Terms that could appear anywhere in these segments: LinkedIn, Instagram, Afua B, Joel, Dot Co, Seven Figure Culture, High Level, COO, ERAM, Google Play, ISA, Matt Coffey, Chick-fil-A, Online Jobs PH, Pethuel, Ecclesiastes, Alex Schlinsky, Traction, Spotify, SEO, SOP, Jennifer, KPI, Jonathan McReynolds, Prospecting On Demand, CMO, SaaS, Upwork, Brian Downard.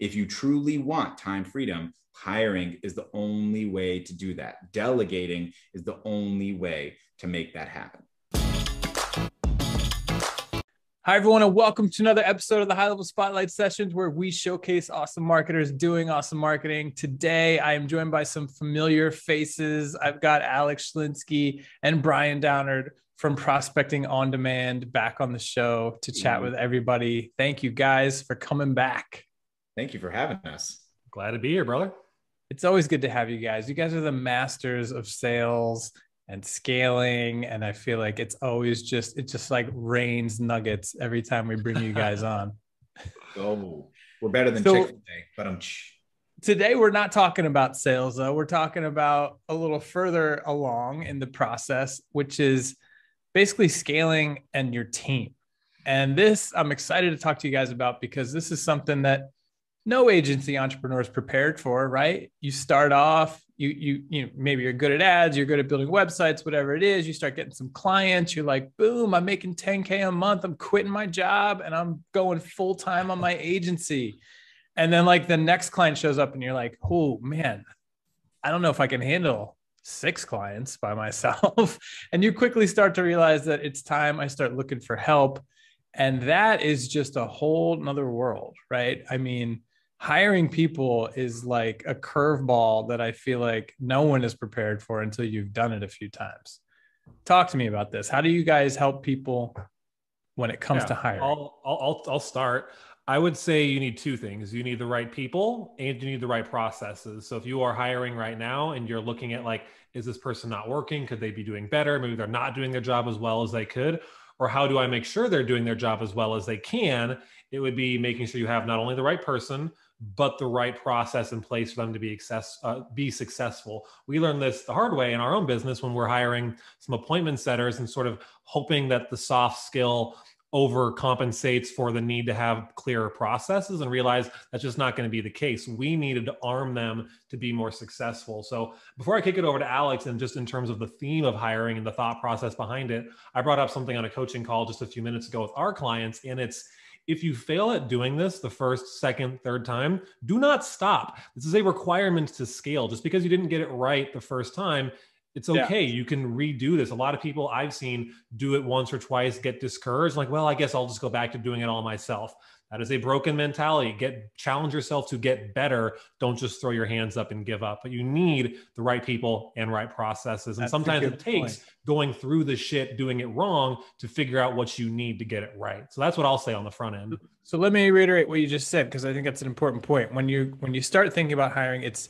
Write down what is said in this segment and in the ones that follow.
If you truly want time freedom, hiring is the only way to do that. Delegating is the only way to make that happen. Hi, everyone, and welcome to another episode of the High Level Spotlight Sessions, where we showcase awesome marketers doing awesome marketing. Today, I am joined by some familiar faces. I've got Alex Schlinsky and Brian Downard from Prospecting On Demand back on the show to chat with everybody. Thank you guys for coming back. Thank you for having us. Glad to be here, brother. It's always good to have you guys. You guys are the masters of sales and scaling, and I feel like it's always just, it just like rains nuggets every time we bring you guys on. Oh, we're better than Chick-fil-A, but I'm... Today we're not talking about sales though. We're talking about a little further along in the process, which is basically scaling and your team. And this, I'm excited to talk to you guys about because this is something that no agency entrepreneur is prepared for, right? You start off, you know, maybe you're good at ads, you're good at building websites, whatever it is, you start getting some clients, you're like, boom, I'm making 10K a month, I'm quitting my job and I'm going full-time on my agency. And then like the next client shows up and you're like, oh man, I don't know if I can handle 6 clients by myself. And you quickly start to realize that it's time I start looking for help. And that is just a whole nother world, right? I mean, hiring people is like a curveball that I feel like no one is prepared for until you've done it a few times. Talk to me about this. How do you guys help people when it comes to hiring? I'll start. I would say you need two things. You need the right people and you need the right processes. So if you are hiring right now and you're looking at like, is this person not working? Could they be doing better? Maybe they're not doing their job as well as they could. Or how do I make sure they're doing their job as well as they can? It would be making sure you have not only the right person, but the right process in place for them to be successful. We learned this the hard way in our own business when we're hiring some appointment setters and sort of hoping that the soft skill overcompensates for the need to have clearer processes, and realize that's just not going to be the case. We needed to arm them to be more successful. So before I kick it over to Alex, and just in terms of the theme of hiring and the thought process behind it, I brought up something on a coaching call just a few minutes ago with our clients, and it's, if you fail at doing this the first, second, third time, do not stop. This is a requirement to scale. Just because you didn't get it right the first time, it's okay. Yeah. You can redo this. A lot of people I've seen do it once or twice, get discouraged, like, well, I guess I'll just go back to doing it all myself. That is a broken mentality. Challenge yourself to get better. Don't just throw your hands up and give up. But you need the right people and right processes. And that's sometimes it takes going through the shit, doing it wrong, to figure out what you need to get it right. So that's what I'll say on the front end. So let me reiterate what you just said, because I think that's an important point. When you start thinking about hiring, it's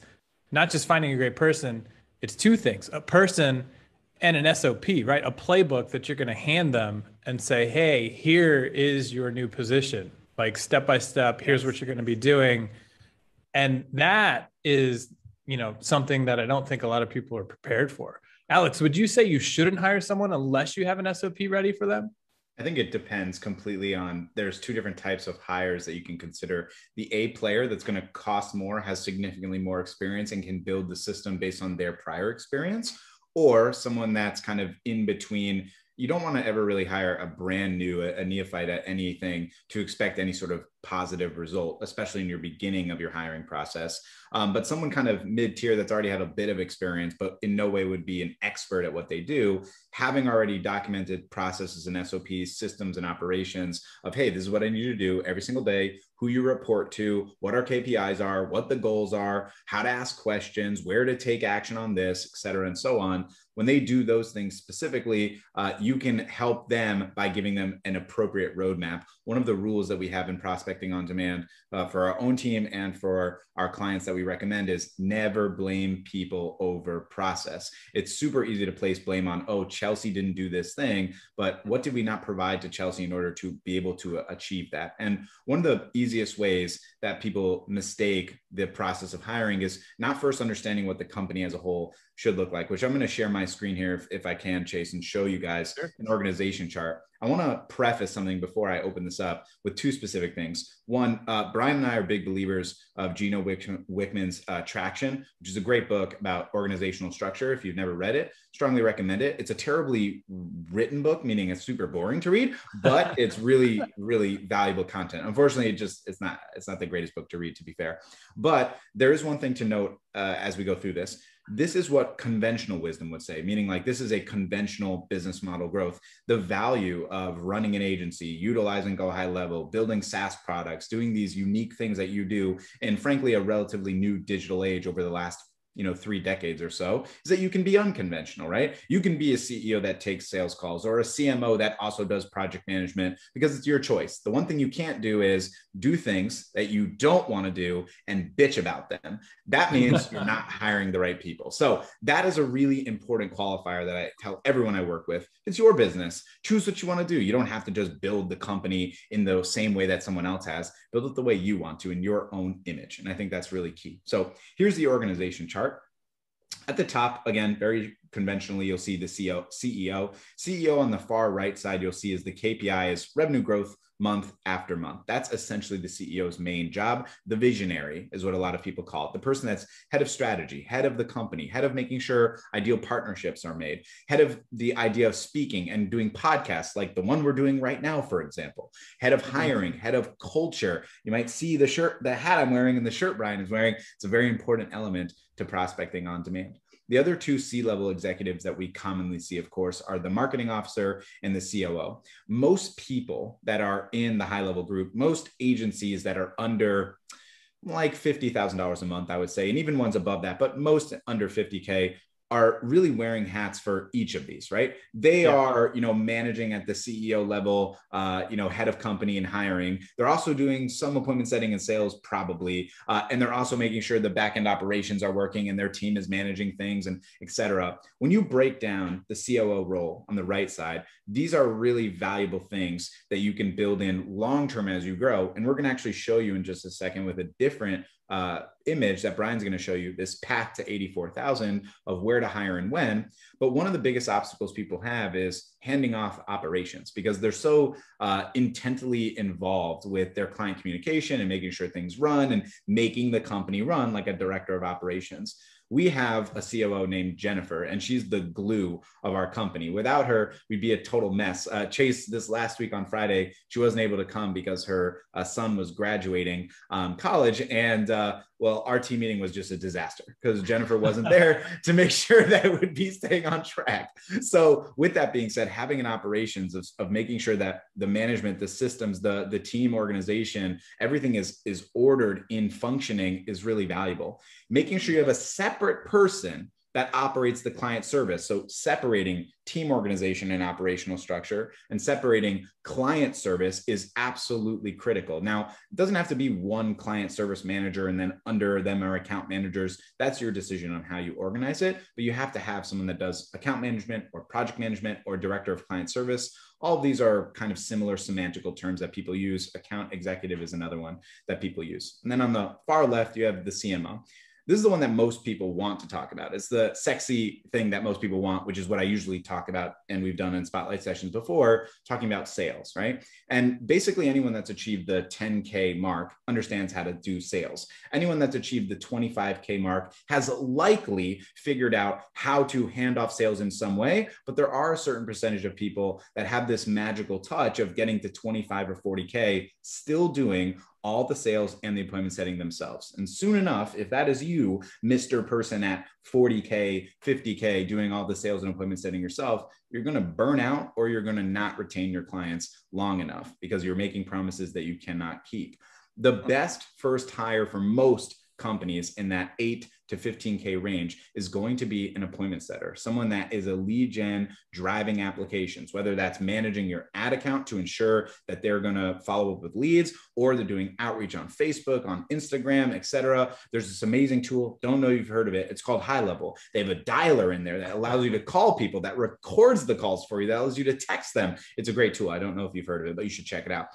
not just finding a great person. It's two things: a person and an SOP, right? A playbook that you're going to hand them and say, hey, here is your new position. Like step by step, here's what you're going to be doing. And that is, you know, something that I don't think a lot of people are prepared for. Alex, would you say you shouldn't hire someone unless you have an SOP ready for them? I think it depends completely on, there's two different types of hires that you can consider. The A player that's going to cost more, has significantly more experience, and can build the system based on their prior experience, or someone that's kind of in between. You don't want to ever really hire a brand new, a neophyte at anything, to expect any sort of positive result, especially in your beginning of your hiring process. But someone kind of mid-tier that's already had a bit of experience, but in no way would be an expert at what they do, having already documented processes and SOPs, systems and operations of, hey, this is what I need to do every single day, who you report to, what our KPIs are, what the goals are, how to ask questions, where to take action on this, et cetera, and so on. When they do those things specifically, you can help them by giving them an appropriate roadmap. One of the rules that we have in Prospecting On Demand for our own team and for our clients that we recommend is never blame people over process. It's super easy to place blame on, oh, Chelsea didn't do this thing, but what did we not provide to Chelsea in order to be able to achieve that? And one of the easiest ways that people mistake the process of hiring is not first understanding what the company as a whole should look like, which I'm going to share my screen here if I can, Chase, and show you guys an organization chart. I want to preface something before I open this up with two specific things. One, Brian and I are big believers of Gino Wickman's Traction, which is a great book about organizational structure. If you've never read it, strongly recommend it. It's a terribly written book, meaning it's super boring to read, but it's really, really valuable content. Unfortunately, it's not the greatest book to read, to be fair. But there is one thing to note as we go through this. This is what conventional wisdom would say, meaning like this is a conventional business model growth. The value of running an agency, utilizing Go High Level, building SaaS products, doing these unique things that you do, and frankly, a relatively new digital age over the last 3 decades or so, is that you can be unconventional, right? You can be a CEO that takes sales calls or a CMO that also does project management because it's your choice. The one thing you can't do is do things that you don't want to do and bitch about them. That means you're not hiring the right people. So that is a really important qualifier that I tell everyone I work with. It's your business. Choose what you want to do. You don't have to just build the company in the same way that someone else has. Build it the way you want to in your own image. And I think that's really key. So here's the organization chart. At the top, again, very conventionally, you'll see the CEO. CEO on the far right side, you'll see is the KPI is revenue growth month after month. That's essentially the CEO's main job. The visionary is what a lot of people call it. The person that's head of strategy, head of the company, head of making sure ideal partnerships are made, head of the idea of speaking and doing podcasts like the one we're doing right now, for example, head of hiring, head of culture. You might see the shirt, the hat I'm wearing and the shirt Brian is wearing. It's a very important element to prospecting on demand. The other two C-level executives that we commonly see, of course, are the marketing officer and the COO. Most people that are in the high-level group, most agencies that are under like $50,000 a month, I would say, and even ones above that, but most under 50K are really wearing hats for each of these, right? They are, managing at the CEO level, head of company and hiring. They're also doing some appointment setting and sales probably. And they're also making sure the back-end operations are working and their team is managing things and et cetera. When you break down the COO role on the right side, these are really valuable things that you can build in long-term as you grow. And we're gonna actually show you in just a second with a different image that Brian's going to show you, this path to 84,000 of where to hire and when. But one of the biggest obstacles people have is handing off operations because they're so intently involved with their client communication and making sure things run and making the company run like a director of operations. We have a COO named Jennifer, and she's the glue of our company. Without her, we'd be a total mess. Chase, this last week on Friday, she wasn't able to come because her son was graduating college. And well, our team meeting was just a disaster because Jennifer wasn't there to make sure that it would be staying on track. So with that being said, having an operations of making sure that the management, the systems, the team organization, everything is ordered in functioning is really valuable. Making sure you have a separate person that operates the client service. So separating team organization and operational structure and separating client service is absolutely critical. Now, it doesn't have to be one client service manager and then under them are account managers. That's your decision on how you organize it, but you have to have someone that does account management or project management or director of client service. All of these are kind of similar semantical terms that people use. Account executive is another one that people use. And then on the far left, you have the CMO. This is the one that most people want to talk about. It's the sexy thing that most people want, which is what I usually talk about and we've done in spotlight sessions before, talking about sales, right? And basically anyone that's achieved the 10K mark understands how to do sales. Anyone that's achieved the 25K mark has likely figured out how to hand off sales in some way, but there are a certain percentage of people that have this magical touch of getting to 25 or 40K, still doing all the sales and the appointment setting themselves. And soon enough, if that is you, Mr. Person at 40K, 50K, doing all the sales and appointment setting yourself, you're going to burn out or you're going to not retain your clients long enough because you're making promises that you cannot keep. The best first hire for most companies in that 8 to 15K range is going to be an appointment setter, someone that is a lead gen driving applications, whether that's managing your ad account to ensure that they're going to follow up with leads or they're doing outreach on Facebook, on Instagram, et cetera. There's this amazing tool. Don't know you've heard of it. It's called High Level. They have a dialer in there that allows you to call people, that records the calls for you, that allows you to text them. It's a great tool. I don't know if you've heard of it, but you should check it out.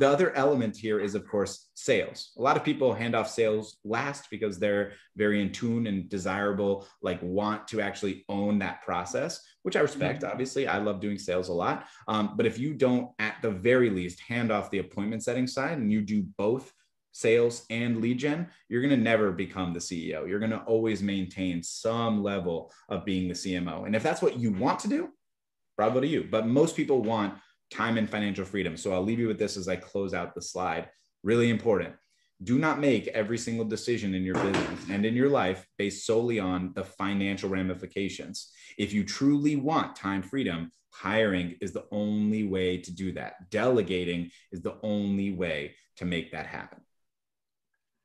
The other element here is, of course, sales. A lot of people hand off sales last because they're very very in tune and desirable, like want to actually own that process, which I respect. Obviously, I love doing sales a lot. But if you don't, at the very least, hand off the appointment setting side and you do both sales and lead gen, you're going to never become the CEO. You're going to always maintain some level of being the CMO. And if that's what you want to do, bravo to you. But most people want time and financial freedom. So I'll leave you with this as I close out the slide. Really important. Do not make every single decision in your business and in your life based solely on the financial ramifications. If you truly want time freedom, hiring is the only way to do that. Delegating is the only way to make that happen.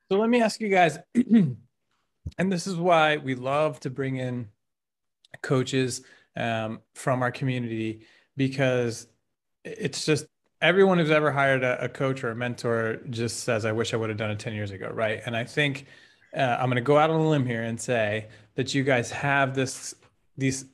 So let me ask you guys, and this is why we love to bring in coaches from our community, because it's just everyone who's ever hired a coach or a mentor just says, I wish I would have done it 10 years ago, right? And I think I'm going to go out on a limb here and say that you guys have these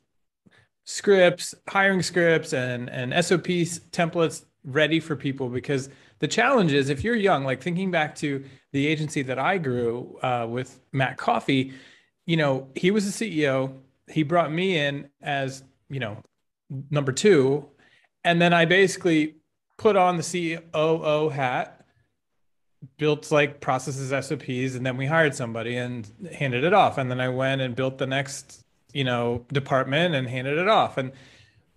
scripts, hiring scripts and SOPs, templates ready for people, because the challenge is if you're young, like thinking back to the agency that I grew with Matt Coffey, you know, he was the CEO. He brought me in as, you know, number two. And then I basically put on the COO hat, built like processes, SOPs, and then we hired somebody and handed it off. And then I went and built the next, you know, department and handed it off.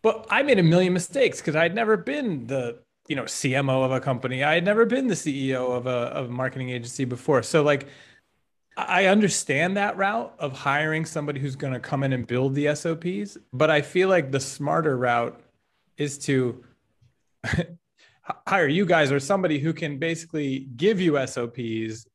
But I made a million mistakes because I'd never been the, you know, CMO of a company. I had never been the CEO of a marketing agency before. So like, I understand that route of hiring somebody who's going to come in and build the SOPs, but I feel like the smarter route is to hire you guys or somebody who can basically give you SOPs,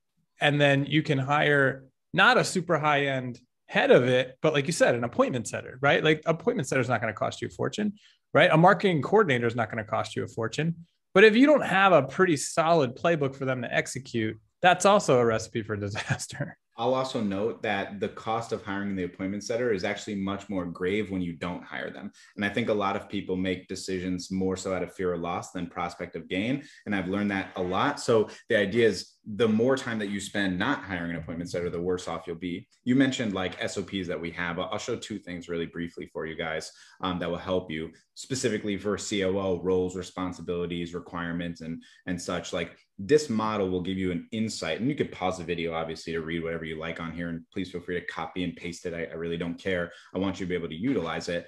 and then you can hire not a super high-end head of it, but like you said, an appointment setter, right? Like appointment setter is not going to cost you a fortune, right? A marketing coordinator is not going to cost you a fortune. But if you don't have a pretty solid playbook for them to execute, that's also a recipe for disaster. I'll also note that the cost of hiring the appointment setter is actually much more grave when you don't hire them. And I think a lot of people make decisions more so out of fear of loss than prospect of gain. And I've learned that a lot. So the idea is the more time that you spend not hiring an appointment setter, the worse off you'll be. You mentioned like SOPs that we have. I'll show two things really briefly for you guys that will help you specifically for COO roles, responsibilities, requirements, and such. Like this model will give you an insight, and you could pause the video obviously to read whatever you like on here, and please feel free to copy and paste it. I really don't care. I want you to be able to utilize it.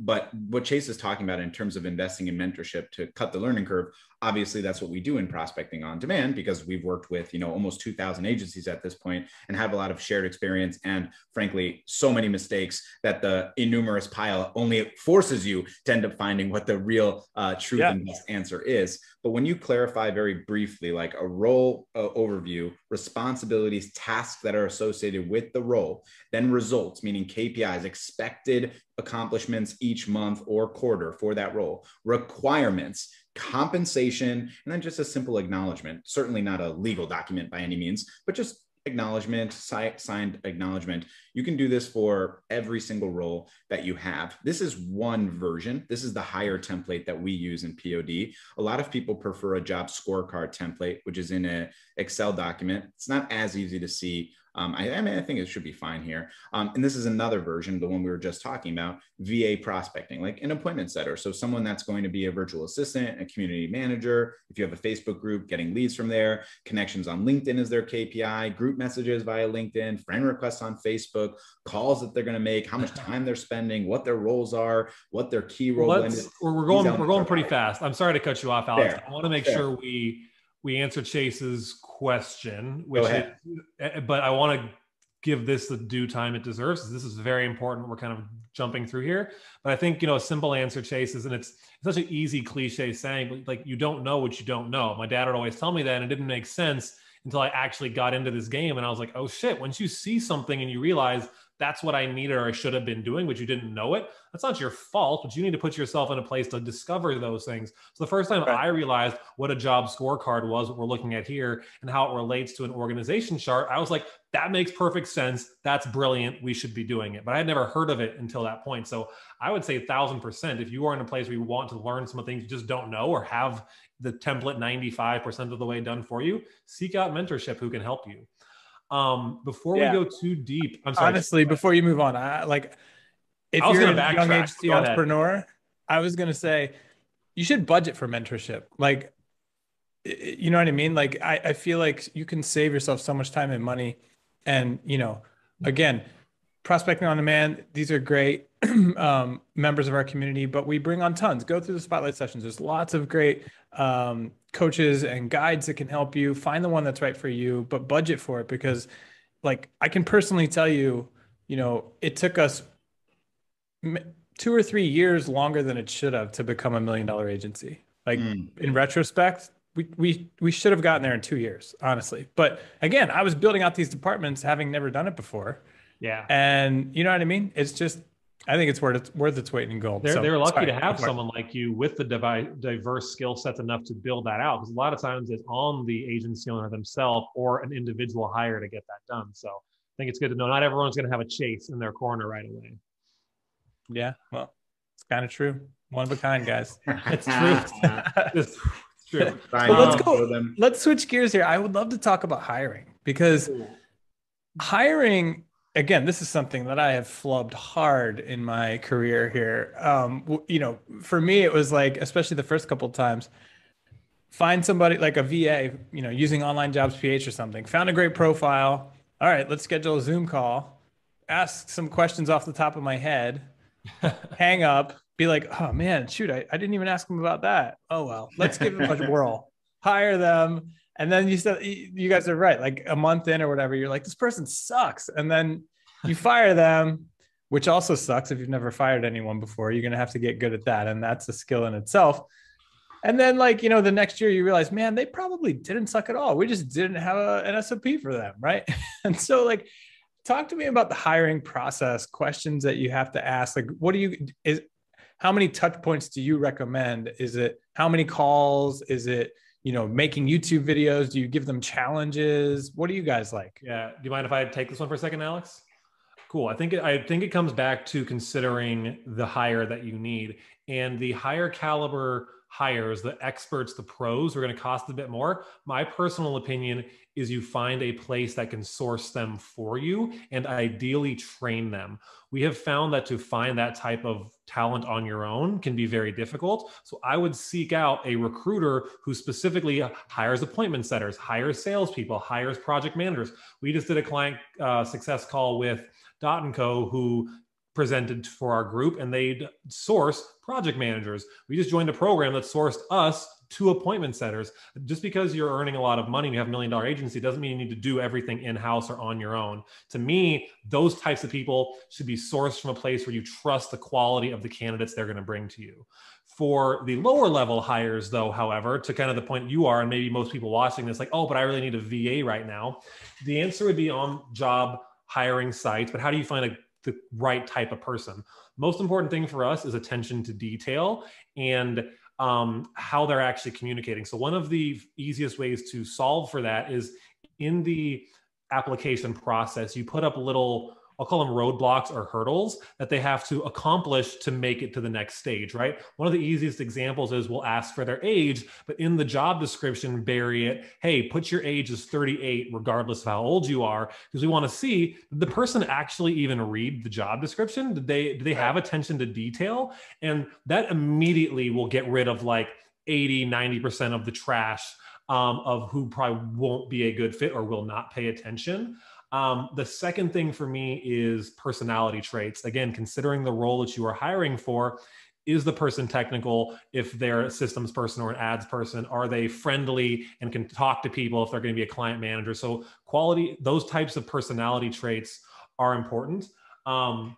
But what Chase is talking about in terms of investing in mentorship to cut the learning curve, obviously that's what we do in Prospecting On Demand, because we've worked with, you know, almost 2,000 agencies at this point and have a lot of shared experience and frankly, so many mistakes that the innumerous pile only forces you to end up finding what the real truth and best answer is. But when you clarify very briefly, like a role overview, responsibilities, tasks that are associated with the role, then results, meaning KPIs, expected accomplishments each month or quarter for that role, requirements, compensation, and then just a simple acknowledgement, certainly not a legal document by any means, but just acknowledgement, signed acknowledgement. You can do this for every single role that you have. This is one version. This is the higher template that we use in POD. A lot of people prefer a job scorecard template, which is in an Excel document. It's not as easy to see. I think it should be fine here. And this is another version, the one we were just talking about, VA prospecting, like an appointment setter. So someone that's going to be a virtual assistant, a community manager. If you have a Facebook group, getting leads from there, connections on LinkedIn is their KPI, group messages via LinkedIn, friend requests on Facebook, calls that they're going to make, how much time they're spending, what their roles are, what their key role is. We're going pretty fast. I'm sorry to cut you off, Alex. Fair. I want to make sure we answer Chase's question, which is, but I want to give this the due time it deserves. This is very important. We're kind of jumping through here, but I think, you know, a simple answer, Chase, is, and it's such an easy cliche saying, but like, you don't know what you don't know. My dad would always tell me that, and it didn't make sense until I actually got into this game. And I was like, oh shit, once you see something and you realize that's what I needed or I should have been doing, but you didn't know it, that's not your fault, but you need to put yourself in a place to discover those things. So the first time I realized what a job scorecard was, what we're looking at here, and how it relates to an organization chart, I was like, that makes perfect sense. That's brilliant. We should be doing it. But I had never heard of it until that point. So I would say 1,000%, if you are in a place where you want to learn some things you just don't know or have the template 95% of the way done for you, seek out mentorship who can help you. Before we go too deep, I'm sorry. Honestly, before you move on, if you're a young HC entrepreneur, I was going to say you should budget for mentorship. Like, you know what I mean? Like, I feel like you can save yourself so much time and money. And, you know, again, Prospecting On Demand, these are great members of our community, but we bring on tons. Go through the spotlight sessions. There's lots of great coaches and guides that can help you find the one that's right for you, but budget for it, because like I can personally tell you, you know, it took us 2 or 3 years longer than it should have to become $1 million agency. Like in retrospect, we should have gotten there in 2 years, honestly. But again, I was building out these departments having never done it before. Yeah. And you know what I mean? It's just, I think it's worth its weight in gold. They're lucky to have someone like you with the diverse skill sets enough to build that out. Because a lot of times it's on the agency owner themselves or an individual hire to get that done. So I think it's good to know not everyone's going to have a Chase in their corner right away. Yeah. Well, it's kind of true. One of a kind, guys. It's true. It's true. Well, let's go. Let's switch gears here. I would love to talk about hiring, because hiring, again, this is something that I have flubbed hard in my career here. You know, for me, it was like, especially the first couple of times, find somebody like a VA, you know, using Online Jobs PH or something, found a great profile. All right, let's schedule a Zoom call, ask some questions off the top of my head, hang up, be like, oh man, shoot, I didn't even ask them about that. Oh, well, let's give them a whirl, hire them. And then you said, you guys are right, like a month in or whatever, you're like, this person sucks. And then you fire them, which also sucks. If you've never fired anyone before, you're going to have to get good at that. And that's a skill in itself. And then, like, you know, the next year you realize, man, they probably didn't suck at all. We just didn't have an SOP for them. Right. And so, like, talk to me about the hiring process, questions that you have to ask. Like, how many touch points do you recommend? Is it how many calls? Is it, you know, making YouTube videos? Do you give them challenges? What do you guys like? Yeah. Do you mind if I take this one for a second, Alex? Cool. I think it comes back to considering the hire that you need, and the higher caliber hires, the experts, the pros, are going to cost a bit more. My personal opinion is you find a place that can source them for you and ideally train them. We have found that to find that type of talent on your own can be very difficult. So I would seek out a recruiter who specifically hires appointment setters, hires salespeople, hires project managers. We just did a client success call with Dot Co, who presented for our group, and they'd source project managers. We just joined a program that sourced us 2 appointment setters. Just because you're earning a lot of money and you have $1 million agency doesn't mean you need to do everything in-house or on your own. To me, those types of people should be sourced from a place where you trust the quality of the candidates they're going to bring to you. For the lower level hires, though, however, to kind of the point you are, and maybe most people watching this, like, oh, but I really need a VA right now. The answer would be on job hiring sites, but how do you find the right type of person? Most important thing for us is attention to detail and how they're actually communicating. So one of the easiest ways to solve for that is in the application process, you put up little, I'll call them roadblocks or hurdles that they have to accomplish to make it to the next stage, right? One of the easiest examples is we'll ask for their age, but in the job description, bury it. Hey, put your age as 38, regardless of how old you are, because we want to see, did the person actually even read the job description? Did they have attention to detail? And that immediately will get rid of like 80, 90% of the trash of who probably won't be a good fit or will not pay attention. The second thing for me is personality traits. Again, considering the role that you are hiring for, is the person technical? If they're a systems person or an ads person, are they friendly and can talk to people if they're going to be a client manager? So quality, those types of personality traits are important. I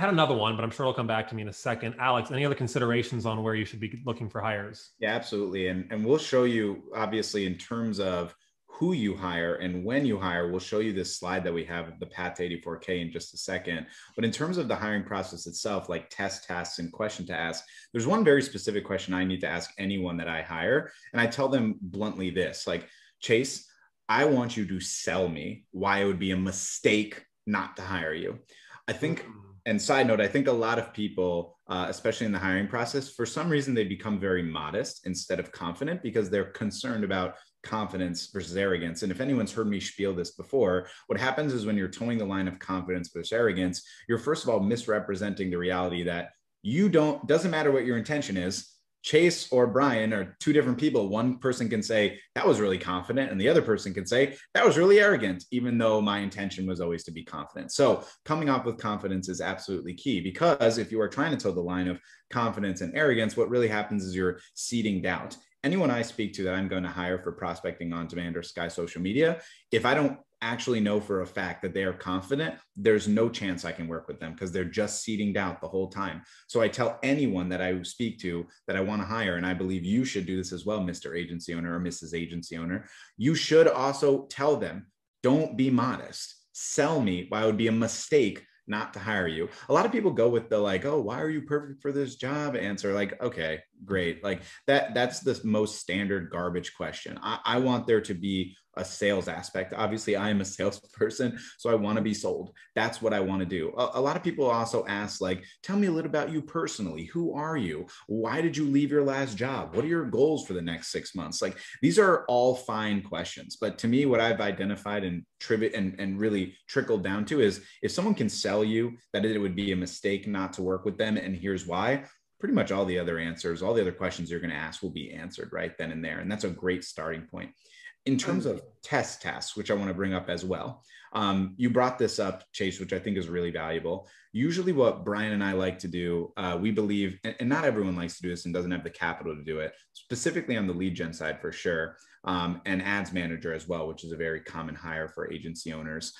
had another one, but I'm sure it'll come back to me in a second. Alex, any other considerations on where you should be looking for hires? Yeah, absolutely. And we'll show you, obviously, in terms of who you hire and when you hire. We'll show you this slide that we have, the path to 84K, in just a second. But in terms of the hiring process itself, like tasks and question to ask, there's one very specific question I need to ask anyone that I hire. And I tell them bluntly this, like, Chase, I want you to sell me why it would be a mistake not to hire you. I think, and side note, I think a lot of people, especially in the hiring process, for some reason, they become very modest instead of confident because they're concerned about confidence versus arrogance. And if anyone's heard me spiel this before, what happens is when you're towing the line of confidence versus arrogance, you're first of all misrepresenting the reality that you don't, doesn't matter what your intention is, Chase or Brian are two different people. One person can say that was really confident and the other person can say that was really arrogant, even though my intention was always to be confident. So coming off with confidence is absolutely key, because if you are trying to toe the line of confidence and arrogance, what really happens is you're seeding doubt. Anyone I speak to that I'm going to hire for Prospecting On Demand or Sky Social Media, if I don't actually know for a fact that they are confident, there's no chance I can work with them because they're just seeding doubt the whole time. So I tell anyone that I speak to that I want to hire, and I believe you should do this as well, Mr. Agency Owner or Mrs. Agency Owner, you should also tell them, don't be modest. Sell me why it would be a mistake not to hire you. A lot of people go with the like, oh, why are you perfect for this job answer? Like, okay, great. Like that's the most standard garbage question. I want there to be a sales aspect. Obviously I am a salesperson, so I want to be sold. That's what I want to do. A lot of people also ask like, tell me a little about you personally. Who are you? Why did you leave your last job? What are your goals for the next 6 months? Like these are all fine questions, but to me, what I've identified and really trickled down to is if someone can sell you that it would be a mistake not to work with them, and here's why, pretty much all the other answers, all the other questions you're going to ask will be answered right then and there. And that's a great starting point. In terms of test tasks, which I want to bring up as well, you brought this up, Chase, which I think is really valuable. Usually what Brian and I like to do, we believe, and not everyone likes to do this and doesn't have the capital to do it, specifically on the lead gen side for sure, and ads manager as well, which is a very common hire for agency owners,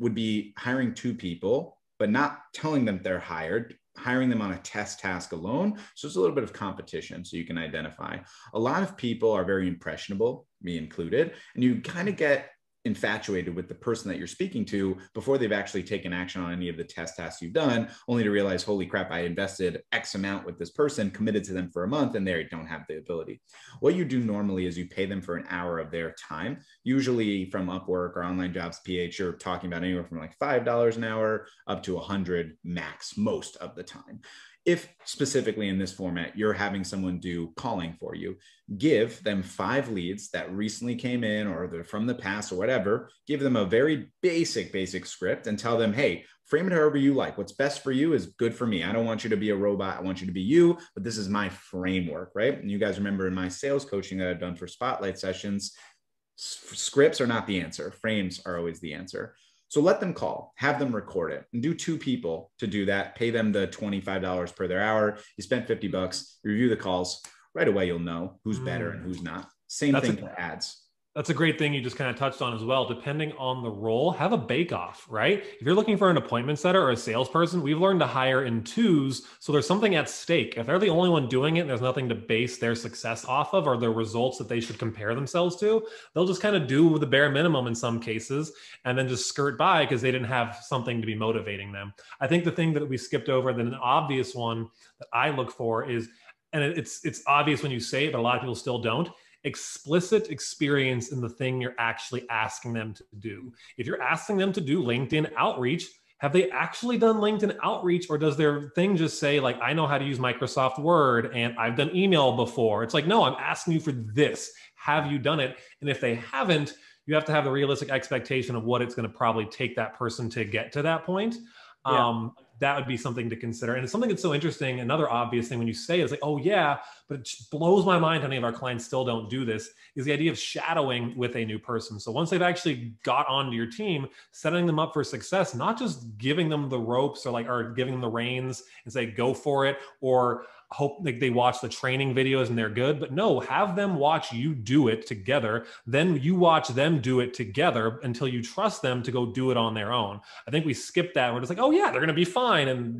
would be hiring two people, but not telling them they're hired, hiring them on a test task alone. So it's a little bit of competition so you can identify. A lot of people are very impressionable, me included, and you kind of get infatuated with the person that you're speaking to before they've actually taken action on any of the test tasks you've done, only to realize, holy crap, I invested X amount with this person, committed to them for a month, and they don't have the ability. What you do normally is you pay them for an hour of their time, usually from Upwork or Online Jobs PH, you're talking about anywhere from like $5 an hour up to $100 max most of the time. If specifically in this format, you're having someone do calling for you, give them 5 leads that recently came in or they're from the past or whatever, give them a very basic script and tell them, hey, frame it however you like. What's best for you is good for me. I don't want you to be a robot. I want you to be you, but this is my framework, right? And you guys remember in my sales coaching that I've done for spotlight sessions, scripts are not the answer. Frames are always the answer. So let them call, have them record it, and do 2 people to do that. Pay them the $25 per their hour. You spent $50, review the calls. Right away, you'll know who's better and who's not. Same thing for ads. That's a great thing you just kind of touched on as well. Depending on the role, have a bake-off, right? If you're looking for an appointment setter or a salesperson, we've learned to hire in twos. So there's something at stake. If they're the only one doing it, there's nothing to base their success off of or the results that they should compare themselves to. They'll just kind of do the bare minimum in some cases and then just skirt by because they didn't have something to be motivating them. I think the thing that we skipped over, then an obvious one that I look for is, and it's obvious when you say it, but a lot of people still don't, explicit experience in the thing you're actually asking them to do. If you're asking them to do LinkedIn outreach, have they actually done LinkedIn outreach, or does their thing just say like, I know how to use Microsoft Word and I've done email before? It's like, no, I'm asking you for this. Have you done it? And if they haven't, you have to have the realistic expectation of what it's going to probably take that person to get to that point. Yeah. That would be something to consider. And it's something that's so interesting. Another obvious thing when you say it, it's like, oh yeah, but it blows my mind how many of our clients still don't do this, is the idea of shadowing with a new person. So once they've actually got onto your team, setting them up for success, not just giving them the ropes or like, or giving them the reins and say, go for it, or hope like they watch the training videos and they're good, but no, have them watch you do it together. Then you watch them do it together until you trust them to go do it on their own. I think we skip that. We're just like, oh yeah, they're going to be fine. And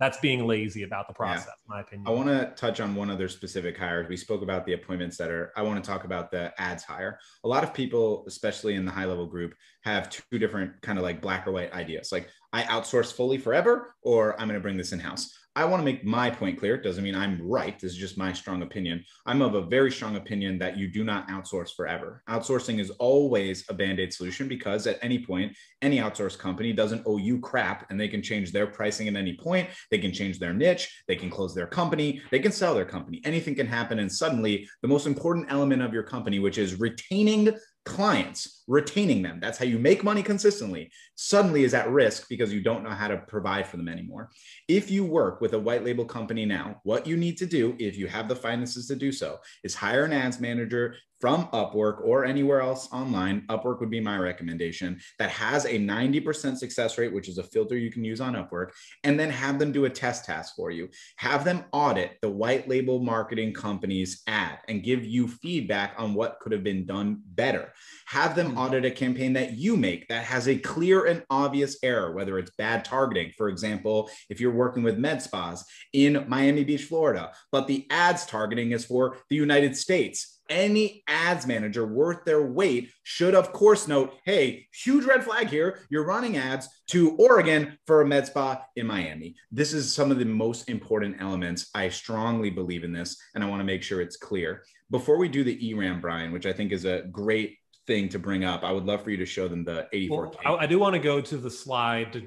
that's being lazy about the process, in my opinion. I want to touch on one other specific hire. We spoke about the appointment setter. I want to talk about the ads hire. A lot of people, especially in the high level group, have 2 different kind of like black or white ideas. Like I outsource fully forever, or I'm going to bring this in-house. I want to make my point clear. It doesn't mean I'm right. This is just my strong opinion. I'm of a very strong opinion that you do not outsource forever. Outsourcing is always a band-aid solution because at any point, any outsource company doesn't owe you crap and they can change their pricing at any point. They can change their niche. They can close their company. They can sell their company. Anything can happen. And suddenly the most important element of your company, which is retaining clients, retaining them, that's how you make money consistently, suddenly is at risk because you don't know how to provide for them anymore. If you work with a white label company now, what you need to do, if you have the finances to do so, is hire an ads manager from Upwork or anywhere else online. Upwork would be my recommendation, that has a 90% success rate, which is a filter you can use on Upwork, and then have them do a test task for you. Have them audit the white label marketing company's ad and give you feedback on what could have been done better. Have them audit a campaign that you make that has a clear and obvious error, whether it's bad targeting. For example, if you're working with med spas in Miami Beach, Florida, but the ads targeting is for the United States, any ads manager worth their weight should, of course, note, hey, huge red flag here. You're running ads to Oregon for a med spa in Miami. This is some of the most important elements. I strongly believe in this, and I want to make sure it's clear. Before we do the ERAM, Brian, which I think is a great thing to bring up, I would love for you to show them the 84K. Well, I do want to go to the slide to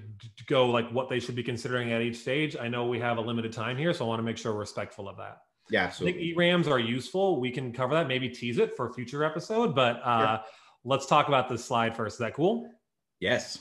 go like what they should be considering at each stage. I know we have a limited time here, so I want to make sure we're respectful of that. Yeah, absolutely. I think ERAMs are useful. We can cover that, maybe tease it for a future episode, but sure. Let's talk about this slide first. Is that cool? Yes.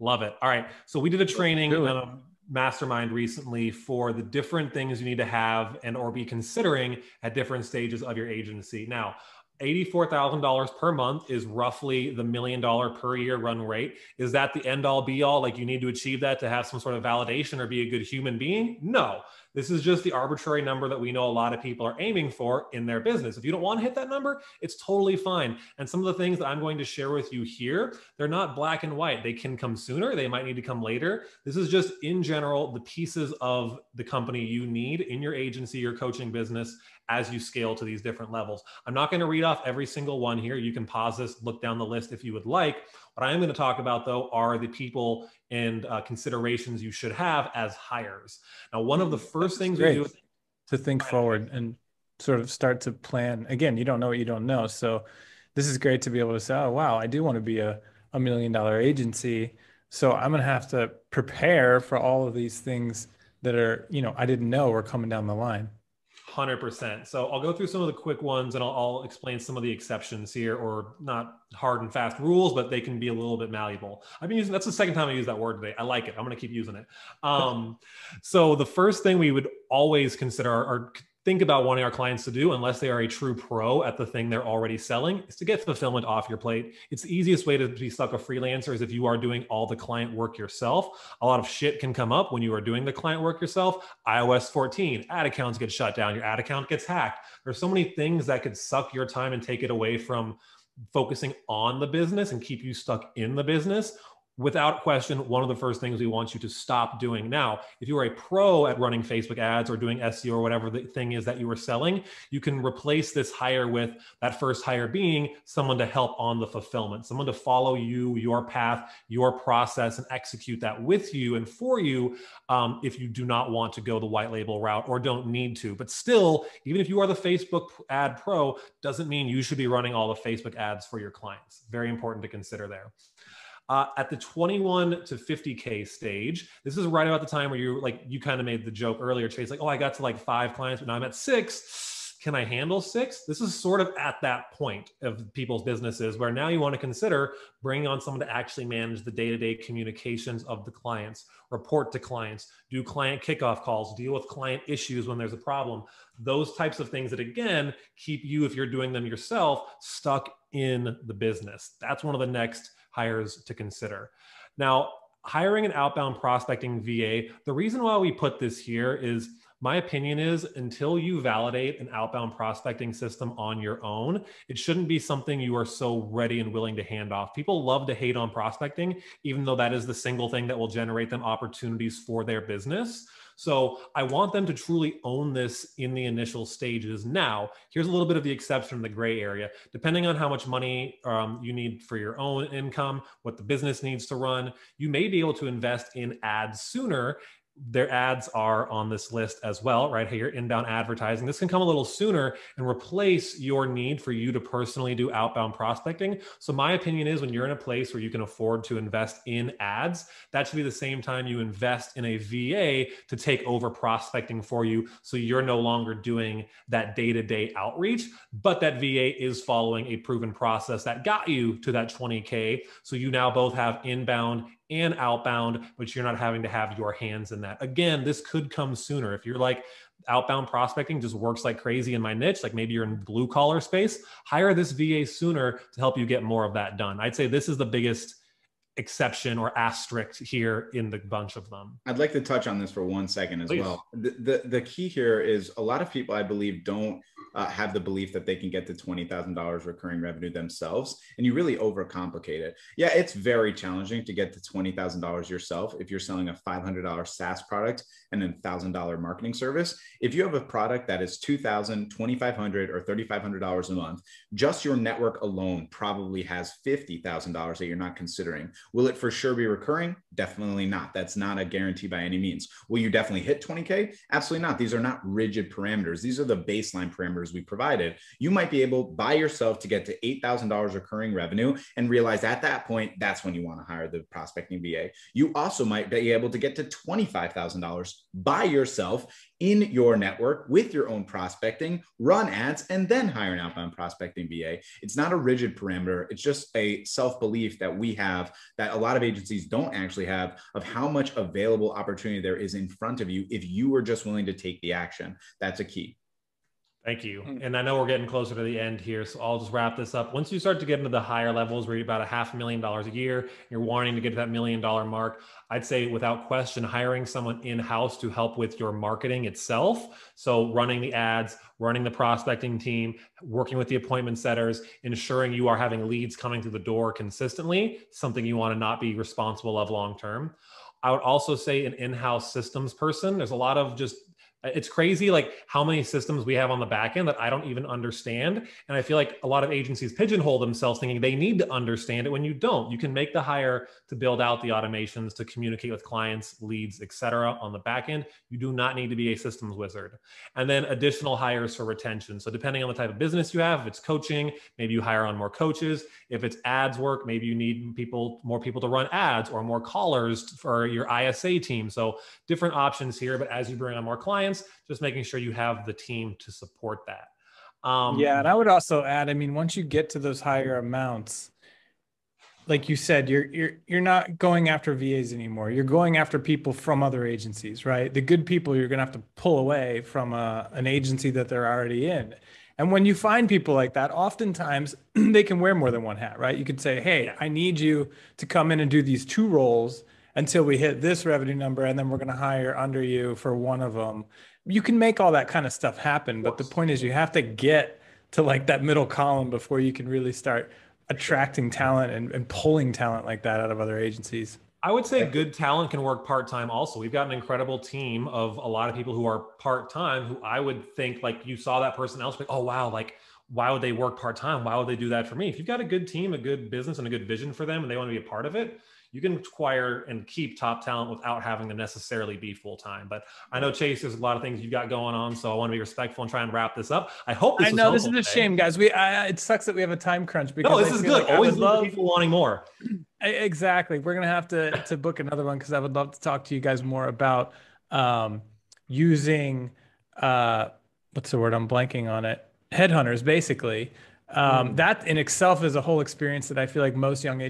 Love it. All right. So we did a training on a mastermind recently for the different things you need to have and or be considering at different stages of your agency. Now, $84,000 per month is roughly the $1 million per year run rate. Is that the end all be all? Like you need to achieve that to have some sort of validation or be a good human being? No, this is just the arbitrary number that we know a lot of people are aiming for in their business. If you don't want to hit that number, it's totally fine. And some of the things that I'm going to share with you here, they're not black and white. They can come sooner. They might need to come later. This is just in general, the pieces of the company you need in your agency, your coaching business, as you scale to these different levels. I'm not going to read off every single one here. You can pause this, look down the list if you would like. What I am going to talk about though are the people and considerations you should have as hires. Now, one of the first things we do is to think forward and sort of start to plan. Again, you don't know what you don't know. So this is great to be able to say, oh, wow, I do want to be a $1 million agency. So I'm going to have to prepare for all of these things that are, you know, I didn't know were coming down the line. 100%. So I'll go through some of the quick ones and I'll explain some of the exceptions here, or not hard and fast rules, but they can be a little bit malleable. I've been using, that's the second time I use that word today. I like it. I'm going to keep using it. So the first thing we would always consider or think about wanting our clients to do, unless they are a true pro at the thing they're already selling, is to get fulfillment off your plate. It's the easiest way to be stuck a freelancer is if you are doing all the client work yourself. A lot of shit can come up when you are doing the client work yourself. iOS 14, ad accounts get shut down. Your ad account gets hacked. There's so many things that could suck your time and take it away from focusing on the business and keep you stuck in the business. Without question, one of the first things we want you to stop doing. Now, if you are a pro at running Facebook ads or doing SEO or whatever the thing is that you are selling, you can replace this hire with that first hire being someone to help on the fulfillment, someone to follow you, your path, your process, and execute that with you and for you if you do not want to go the white label route or don't need to. But still, even if you are the Facebook ad pro, doesn't mean you should be running all the Facebook ads for your clients. Very important to consider there. At the 21 to 50K stage, this is right about the time where you you kind of made the joke earlier, Chase, like, oh, I got to like 5 clients, but now I'm at 6. Can I handle 6? This is sort of at that point of people's businesses where now you want to consider bringing on someone to actually manage the day-to-day communications of the clients, report to clients, do client kickoff calls, deal with client issues when there's a problem. Those types of things that, again, keep you, if you're doing them yourself, stuck in the business. That's one of the next hires to consider. Now, hiring an outbound prospecting VA, the reason why we put this here is, my opinion is, until you validate an outbound prospecting system on your own, it shouldn't be something you are so ready and willing to hand off. People love to hate on prospecting, even though that is the single thing that will generate them opportunities for their business. So I want them to truly own this in the initial stages. Now, here's a little bit of the exception in the gray area. Depending on how much money you need for your own income, what the business needs to run, you may be able to invest in ads sooner their ads are on this list as well, right? Hey, your inbound advertising. This can come a little sooner and replace your need for you to personally do outbound prospecting. So my opinion is when you're in a place where you can afford to invest in ads, that should be the same time you invest in a VA to take over prospecting for you. So you're no longer doing that day-to-day outreach, but that VA is following a proven process that got you to that 20K. So you now both have inbound and outbound, but you're not having to have your hands in that. Again, this could come sooner. If you're like, outbound prospecting just works like crazy in my niche, like maybe you're in blue collar space, hire this VA sooner to help you get more of that done. I'd say this is the biggest exception or asterisk here in the bunch of them. I'd like to touch on this for 1 second as well. The key here is a lot of people, I believe, don't have the belief that they can get to $20,000 recurring revenue themselves, and you really overcomplicate it. Yeah, it's very challenging to get to $20,000 yourself if you're selling a $500 SaaS product and a $1,000 marketing service. If you have a product that is $2,000, $2,500, or $3,500 a month, just your network alone probably has $50,000 that you're not considering. Will it for sure be recurring? Definitely not. That's not a guarantee by any means. Will you definitely hit 20K? Absolutely not. These are not rigid parameters. These are the baseline parameters we provided. You might be able by yourself to get to $8,000 recurring revenue and realize at that point, that's when you want to hire the prospecting VA. You also might be able to get to $25,000 by yourself in your network with your own prospecting, run ads, and then hire an outbound prospecting VA. It's not a rigid parameter. It's just a self-belief that we have that a lot of agencies don't actually have of how much available opportunity there is in front of you if you are just willing to take the action. That's a key. Thank you. And I know we're getting closer to the end here, so I'll just wrap this up. Once you start to get into the higher levels where you're about a $500,000 a year, you're wanting to get to that $1 million mark, I'd say without question, hiring someone in-house to help with your marketing itself. So running the ads, running the prospecting team, working with the appointment setters, ensuring you are having leads coming through the door consistently, something you want to not be responsible of long-term. I would also say an in-house systems person. There's a lot of just, it's crazy like how many systems we have on the back end that I don't even understand. And I feel like a lot of agencies pigeonhole themselves thinking they need to understand it when you don't. You can make the hire to build out the automations, to communicate with clients, leads, et cetera on the back end. You do not need to be a systems wizard. And then additional hires for retention. So depending on the type of business you have, if it's coaching, maybe you hire on more coaches. If it's ads work, maybe you need people, more people to run ads or more callers for your ISA team. So different options here, but as you bring on more clients, just making sure you have the team to support that. Yeah, and I would also add, I mean, once you get to those higher amounts, like you said, you're not going after VAs anymore. You're going after people from other agencies, right? The good people you're going to have to pull away from an agency that they're already in. And when you find people like that, oftentimes they can wear more than one hat, right? You could say, hey, I need you to come in and do these two roles until we hit this revenue number, and then we're going to hire under you for one of them. You can make all that kind of stuff happen, but the point is you have to get to like that middle column before you can really start attracting talent and pulling talent like that out of other agencies. I would say good talent can work part-time also. We've got an incredible team of a lot of people who are part-time who I would think, like, you saw that person else, like, oh, wow, like, why would they work part-time? Why would they do that for me? If you've got a good team, a good business, and a good vision for them, and they want to be a part of it, you can acquire and keep top talent without having to necessarily be full-time. But I know, Chase, there's a lot of things you've got going on, so I want to be respectful and try and wrap this up. I hope this was helpful. I know this is a shame, guys. It sucks that we have a time crunch. Because no, this is good. Like, always love people wanting more. Exactly. We're going to have to book another one because I would love to talk to you guys more about using, what's the word? I'm blanking on it. Headhunters, basically. That in itself is a whole experience that I feel like most young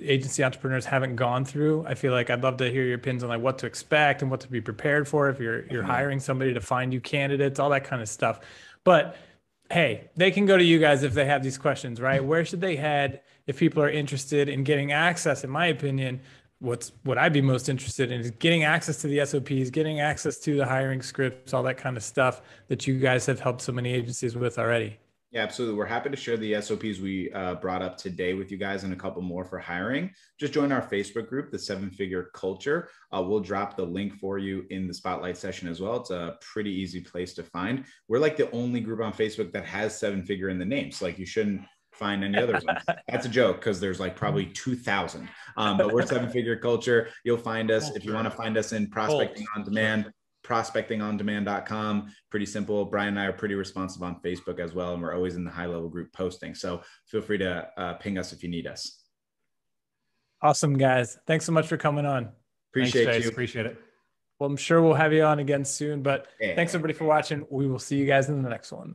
agency entrepreneurs haven't gone through. I feel like I'd love to hear your opinions on like what to expect and what to be prepared for if you're hiring somebody to find you candidates, all that kind of stuff. But hey, they can go to you guys if they have these questions, right? Where should they head if people are interested in getting access? In my opinion, what I'd be most interested in is getting access to the SOPs, getting access to the hiring scripts, all that kind of stuff that you guys have helped so many agencies with already. Yeah, absolutely. We're happy to share the SOPs we brought up today with you guys and a couple more for hiring. Just join our Facebook group, the 7-Figure Culture. We'll drop the link for you in the spotlight session as well. It's a pretty easy place to find. We're like the only group on Facebook that has 7-Figure in the name. So like you shouldn't find any other ones. That's a joke because there's like probably 2,000. But we're Seven Figure Culture. You'll find us if you want to find us in Prospecting On Demand, prospectingondemand.com. Pretty simple. Brian and I are pretty responsive on Facebook as well, and we're always in the High Level group posting. So feel free to ping us if you need us. Awesome, guys. Thanks so much for coming on. Thanks, Chase. Appreciate it. Well, I'm sure we'll have you on again soon, but thanks everybody for watching. We will see you guys in the next one.